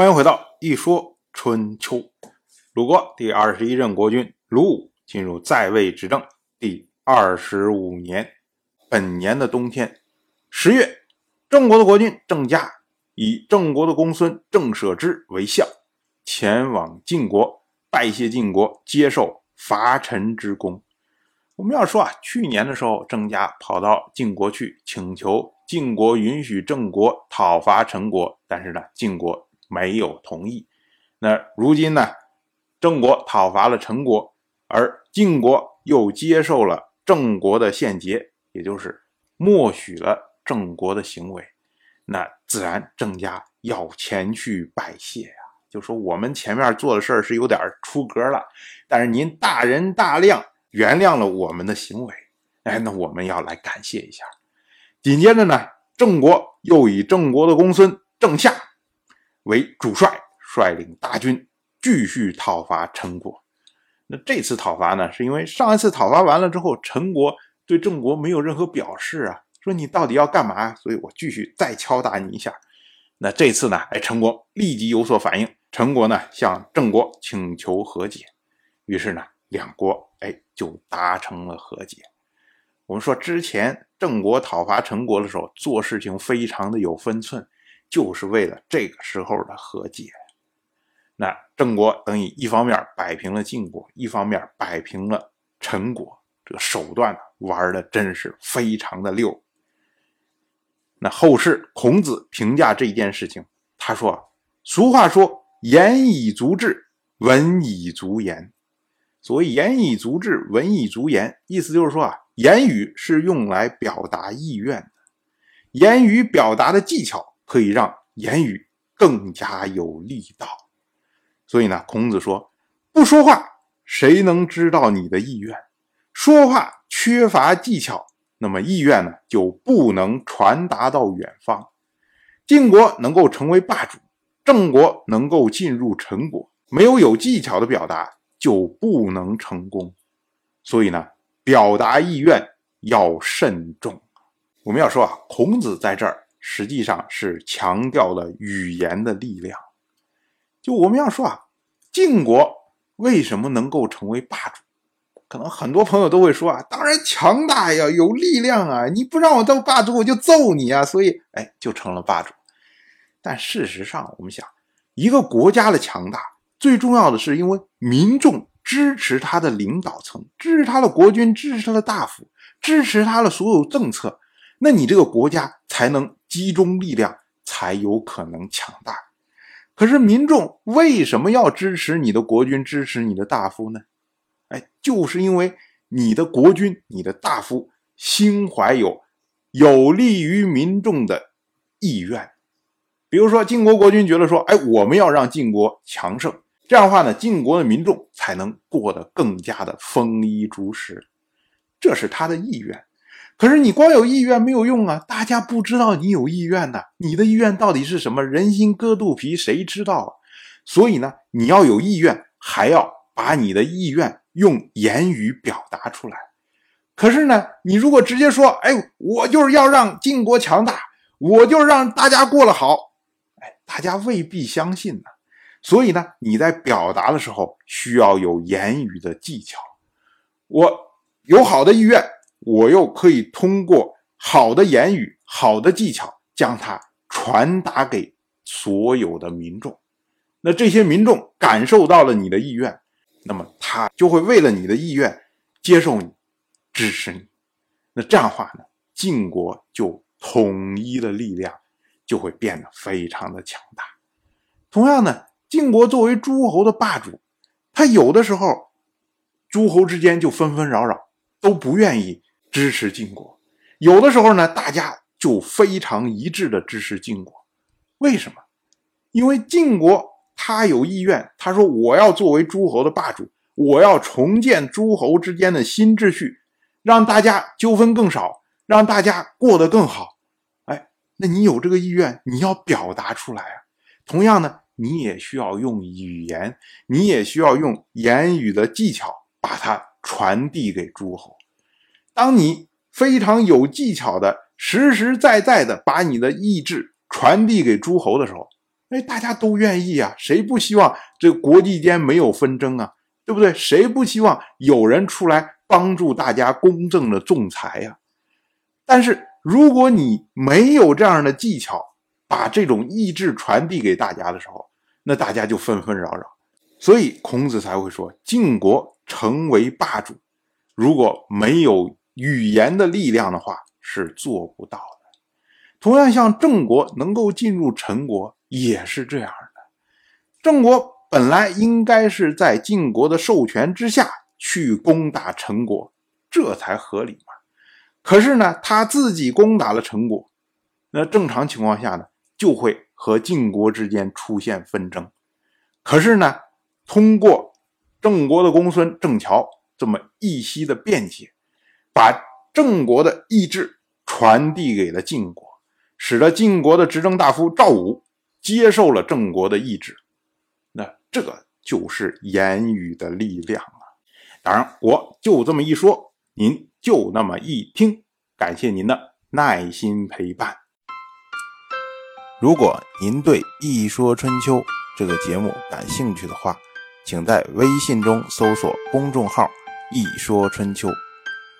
欢迎回到一说春秋。鲁国第21任国君鲁武进入在位执政第25年，本年的冬天10月，郑国的国君郑家以郑国的公孙郑舍之为相，前往晋国，拜谢晋国，接受伐陈之功。我们要说啊，去年的时候郑家跑到晋国去请求晋国允许郑国讨伐陈国，但是呢晋国没有同意。那如今呢，郑国讨伐了陈国，而晋国又接受了郑国的献捷，也就是默许了郑国的行为，那自然郑家要前去拜谢啊，就说我们前面做的事儿是有点出格了，但是您大人大量原谅了我们的行为，那我们要来感谢一下。紧接着呢，郑国又以郑国的公孙郑夏为主帅，率领大军继续讨伐陈国。那这次讨伐呢，是因为上一次讨伐完了之后，陈国对郑国没有任何表示啊，说你到底要干嘛，所以我继续再敲打你一下。那这次呢，陈国立即有所反应，陈国呢向郑国请求和解，于是呢两国就达成了和解。我们说之前郑国讨伐陈国的时候，做事情非常的有分寸，就是为了这个时候的和解。那郑国等于一方面摆平了晋国，一方面摆平了陈国，这个手段玩的真是非常的溜。那后世孔子评价这件事情，他说，俗话说，言以足智，文以足言。所谓言以足智，文以足言，意思就是说啊，言语是用来表达意愿的，言语表达的技巧可以让言语更加有力道。所以呢，孔子说，不说话谁能知道你的意愿，说话缺乏技巧，那么意愿呢就不能传达到远方。晋国能够成为霸主，郑国能够进入陈国，没有技巧的表达就不能成功。所以呢，表达意愿要慎重。我们要说啊，孔子在这儿实际上是强调了语言的力量。就我们要说啊，晋国为什么能够成为霸主？可能很多朋友都会说啊，当然强大呀，有力量啊，你不让我当霸主我就揍你啊，所以就成了霸主。但事实上我们想，一个国家的强大最重要的是因为民众支持他的领导层，支持他的国君，支持他的大夫，支持他的所有政策，那你这个国家才能集中力量，才有可能强大。可是民众为什么要支持你的国君，支持你的大夫呢？就是因为你的国君，你的大夫心怀有利于民众的意愿。比如说晋国国君觉得说，我们要让晋国强盛，这样的话呢，晋国的民众才能过得更加的丰衣足食，这是他的意愿。可是你光有意愿没有用啊，大家不知道你有意愿呢，你的意愿到底是什么？人心隔肚皮，谁知道啊？所以呢，你要有意愿，还要把你的意愿用言语表达出来。可是呢，你如果直接说，我就是要让晋国强大，我就是让大家过得好，大家未必相信呢。所以呢，你在表达的时候需要有言语的技巧。我有好的意愿，我又可以通过好的言语、好的技巧将它传达给所有的民众。那这些民众感受到了你的意愿，那么他就会为了你的意愿接受你、支持你。那这样的话呢，晋国就统一的力量就会变得非常的强大。同样呢，晋国作为诸侯的霸主，他有的时候诸侯之间就纷纷扰扰，都不愿意支持晋国，有的时候呢大家就非常一致的支持晋国。为什么？因为晋国他有意愿，他说我要作为诸侯的霸主，我要重建诸侯之间的新秩序，让大家纠纷更少，让大家过得更好。那你有这个意愿，你要表达出来啊。同样呢，你也需要用语言，你也需要用言语的技巧把它传递给诸侯。当你非常有技巧的、实实在在的把你的意志传递给诸侯的时候，哎，大家都愿意啊，谁不希望这国际间没有纷争啊，对不对？谁不希望有人出来帮助大家公正的仲裁啊？但是如果你没有这样的技巧，把这种意志传递给大家的时候，那大家就纷纷扰扰。所以孔子才会说，晋国成为霸主，如果没有语言的力量的话，是做不到的。同样，像郑国能够进入陈国也是这样的。郑国本来应该是在晋国的授权之下去攻打陈国，这才合理嘛。可是呢，他自己攻打了陈国，那正常情况下呢，就会和晋国之间出现纷争。可是呢，通过郑国的公孙郑乔这么一席的辩解，把郑国的意志传递给了晋国，使得晋国的执政大夫赵武接受了郑国的意志。那这个就是言语的力量了。当然我就这么一说，您就那么一听，感谢您的耐心陪伴。如果您对《一说春秋》这个节目感兴趣的话，请在微信中搜索公众号“一说春秋”，